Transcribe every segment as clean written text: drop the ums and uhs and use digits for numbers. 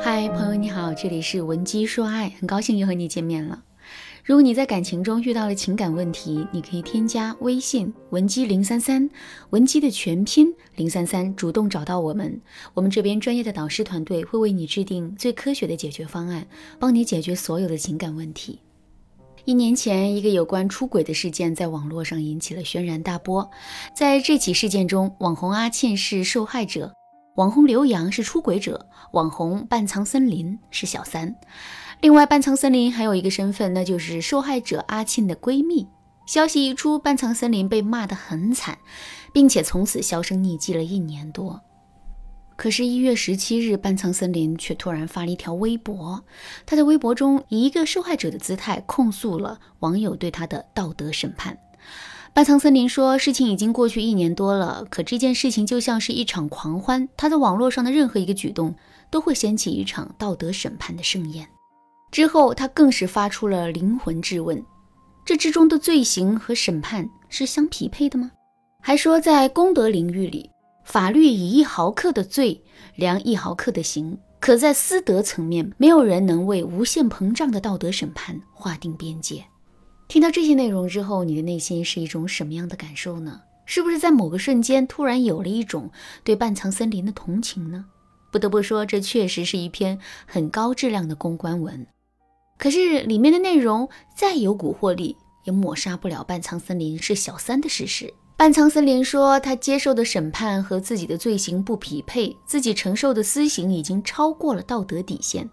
嗨，朋友你好，这里是文姬说爱，很高兴又和你见面了。如果你在感情中遇到了情感问题，你可以添加微信文姬033，文姬的全拼033，主动找到我们。我们这边专业的导师团队会为你制定最科学的解决方案，帮你解决所有的情感问题。1年前，一个有关出轨的事件在网络上引起了轩然大波。在这起事件中，网红阿沁是受害者，网红刘洋是出轨者，网红半藏森林是小三。另外，半藏森林还有一个身份，那就是受害者阿沁的闺蜜。消息一出，半藏森林被骂得很惨，并且从此销声匿迹了1年多。可是1月17日，半藏森林却突然发了一条微博，他在微博中以一个受害者的姿态控诉了网友对他的道德审判。半藏森林说，事情已经过去1年多了，可这件事情就像是一场狂欢，他在网络上的任何一个举动都会掀起一场道德审判的盛宴。之后他更是发出了灵魂质问，这之中的罪行和审判是相匹配的吗？还说在功德领域里，法律以1毫克的罪量1毫克的刑，可在私德层面，没有人能为无限膨胀的道德审判划定边界。听到这些内容之后，你的内心是一种什么样的感受呢？是不是在某个瞬间突然有了一种对半藏森林的同情呢？不得不说，这确实是一篇很高质量的公关文。可是里面的内容再有蛊惑力，也抹杀不了半藏森林是小三的事实。半藏森林说，他接受的审判和自己的罪行不匹配，自己承受的私刑已经超过了道德底线。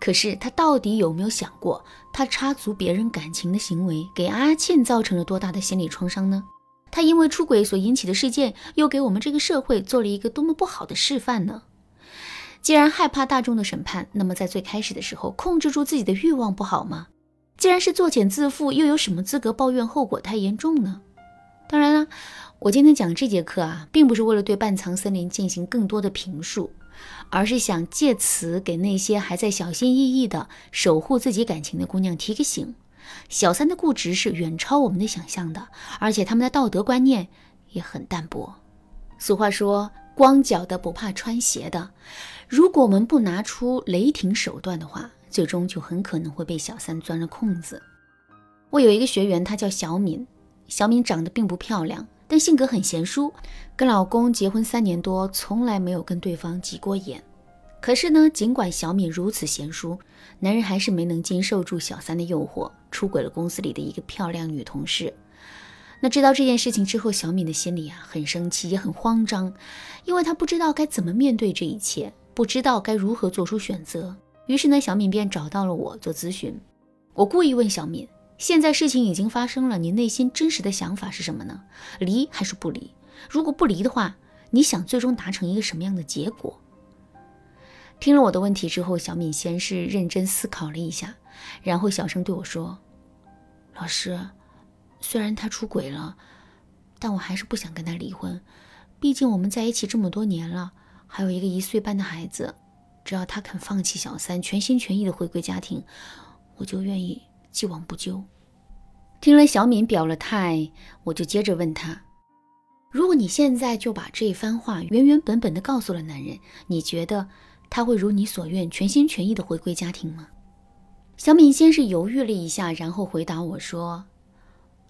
可是他到底有没有想过，他插足别人感情的行为给阿沁造成了多大的心理创伤呢？他因为出轨所引起的事件，又给我们这个社会做了一个多么不好的示范呢？既然害怕大众的审判，那么在最开始的时候控制住自己的欲望不好吗？既然是作茧自缚，又有什么资格抱怨后果太严重呢？当然了，我今天讲这节课并不是为了对半藏森林进行更多的评述，而是想借此给那些还在小心翼翼地守护自己感情的姑娘提个醒。小三的固执是远超我们的想象的，而且他们的道德观念也很淡薄。俗话说，光脚的不怕穿鞋的，如果我们不拿出雷霆手段的话，最终就很可能会被小三钻了空子。我有一个学员，她叫小敏。小敏长得并不漂亮，但性格很贤淑，跟老公结婚3年多，从来没有跟对方急过眼。可是呢，尽管小敏如此贤淑，男人还是没能经受住小三的诱惑，出轨了公司里的一个漂亮女同事。那知道这件事情之后，小敏的心里很生气，也很慌张，因为她不知道该怎么面对这一切，不知道该如何做出选择。于是呢，小敏便找到了我做咨询。我故意问小敏，现在事情已经发生了，你内心真实的想法是什么呢？离还是不离？如果不离的话，你想最终达成一个什么样的结果？听了我的问题之后，小敏先是认真思考了一下，然后小声对我说，老师，虽然他出轨了，但我还是不想跟他离婚，毕竟我们在一起这么多年了，还有一个1岁半的孩子，只要他肯放弃小三，全心全意的回归家庭，我就愿意既往不咎。听了小敏表了态，我就接着问她，如果你现在就把这番话原原本本的告诉了男人，你觉得他会如你所愿，全心全意的回归家庭吗？小敏先是犹豫了一下，然后回答我说，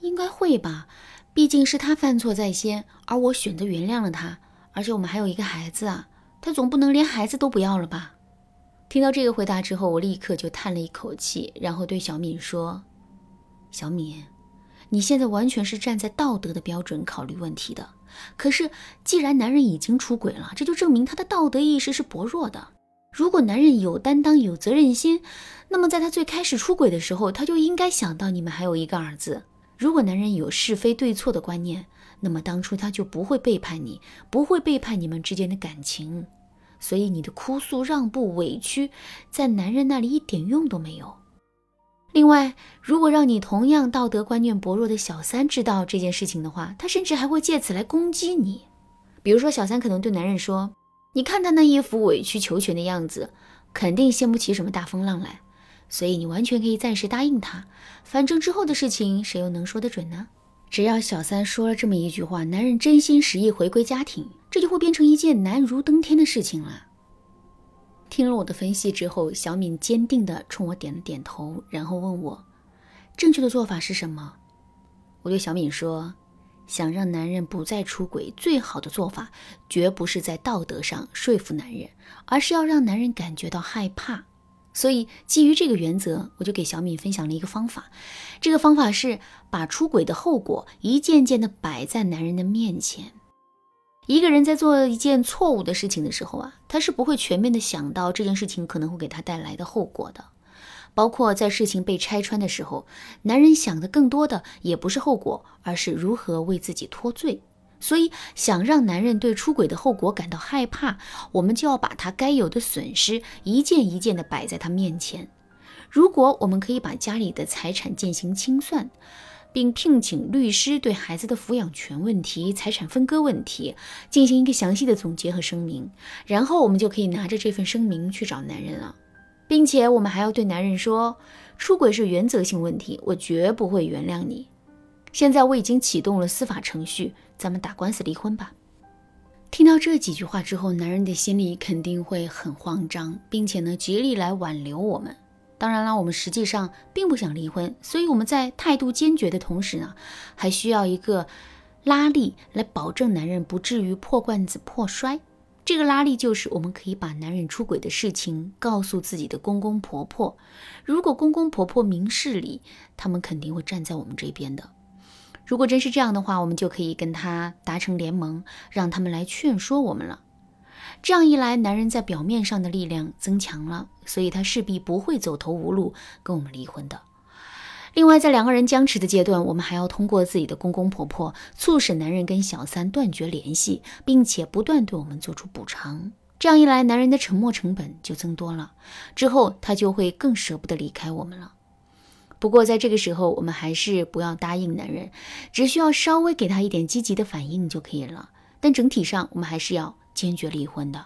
应该会吧，毕竟是他犯错在先，而我选择原谅了他，而且我们还有一个孩子他总不能连孩子都不要了吧。听到这个回答之后，我立刻就叹了一口气，然后对小敏说，小敏，你现在完全是站在道德的标准考虑问题的，可是既然男人已经出轨了，这就证明他的道德意识是薄弱的。如果男人有担当，有责任心，那么在他最开始出轨的时候，他就应该想到你们还有一个儿子。如果男人有是非对错的观念，那么当初他就不会背叛你，不会背叛你们之间的感情。所以你的哭诉、让步、委屈，在男人那里一点用都没有。另外，如果让你同样道德观念薄弱的小三知道这件事情的话，他甚至还会借此来攻击你。比如说，小三可能对男人说，你看他那一副委曲求全的样子，肯定掀不起什么大风浪来，所以你完全可以暂时答应他，反正之后的事情谁又能说得准呢？只要小三说了这么一句话，男人真心实意回归家庭，这就会变成一件难如登天的事情了。听了我的分析之后，小敏坚定地冲我点了点头，然后问我正确的做法是什么。我对小敏说，想让男人不再出轨，最好的做法绝不是在道德上说服男人，而是要让男人感觉到害怕。所以基于这个原则，我就给小敏分享了一个方法。这个方法是把出轨的后果一件件地摆在男人的面前。一个人在做一件错误的事情的时候啊，他是不会全面地想到这件事情可能会给他带来的后果的。包括在事情被拆穿的时候，男人想的更多的也不是后果，而是如何为自己脱罪。所以想让男人对出轨的后果感到害怕，我们就要把他该有的损失一件一件地摆在他面前。如果我们可以把家里的财产进行清算，并聘请律师对孩子的抚养权问题、财产分割问题进行一个详细的总结和声明，然后我们就可以拿着这份声明去找男人了。并且我们还要对男人说，出轨是原则性问题，我绝不会原谅你。现在我已经启动了司法程序，咱们打官司离婚吧。听到这几句话之后，男人的心里肯定会很慌张，并且呢极力来挽留我们。当然了，我们实际上并不想离婚，所以我们在态度坚决的同时呢，还需要一个拉力来保证男人不至于破罐子破摔。这个拉力就是我们可以把男人出轨的事情告诉自己的公公婆婆，如果公公婆婆明事理，他们肯定会站在我们这边的。如果真是这样的话，我们就可以跟他达成联盟，让他们来劝说我们了。这样一来，男人在表面上的力量增强了，所以他势必不会走投无路跟我们离婚的。另外，在两个人僵持的阶段，我们还要通过自己的公公婆婆促使男人跟小三断绝联系，并且不断对我们做出补偿。这样一来，男人的沉默成本就增多了，之后他就会更舍不得离开我们了。不过在这个时候，我们还是不要答应男人，只需要稍微给他一点积极的反应就可以了。但整体上，我们还是要坚决离婚的。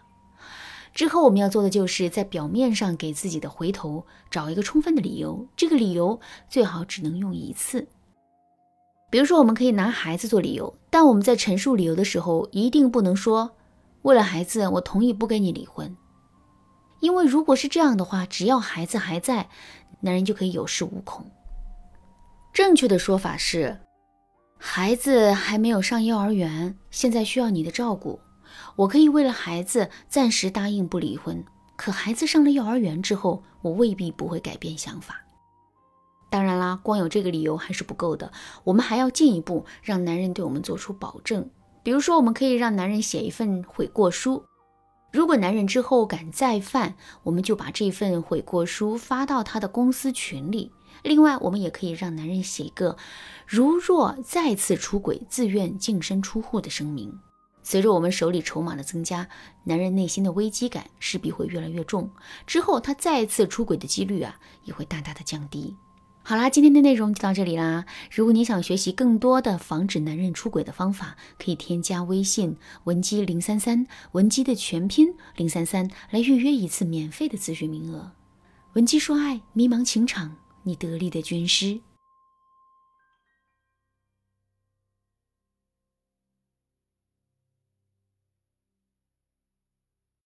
之后我们要做的就是在表面上给自己的回头找一个充分的理由，这个理由最好只能用一次。比如说，我们可以拿孩子做理由，但我们在陈述理由的时候一定不能说，为了孩子我同意不跟你离婚。因为如果是这样的话，只要孩子还在，男人就可以有恃无恐。正确的说法是，孩子还没有上幼儿园，现在需要你的照顾，我可以为了孩子暂时答应不离婚，可孩子上了幼儿园之后，我未必不会改变想法。当然啦，光有这个理由还是不够的，我们还要进一步让男人对我们做出保证。比如说，我们可以让男人写一份悔过书，如果男人之后敢再犯，我们就把这份悔过书发到他的公司群里。另外，我们也可以让男人写一个如若再次出轨，自愿净身出户的声明。随着我们手里筹码的增加，男人内心的危机感势必会越来越重，之后他再次出轨的几率啊，也会大大的降低。好啦，今天的内容就到这里啦。如果你想学习更多的防止男人出轨的方法，可以添加微信文姬033，文姬的全拼033，来预约一次免费的咨询名额。文姬说爱，迷茫情场，你得力的军师。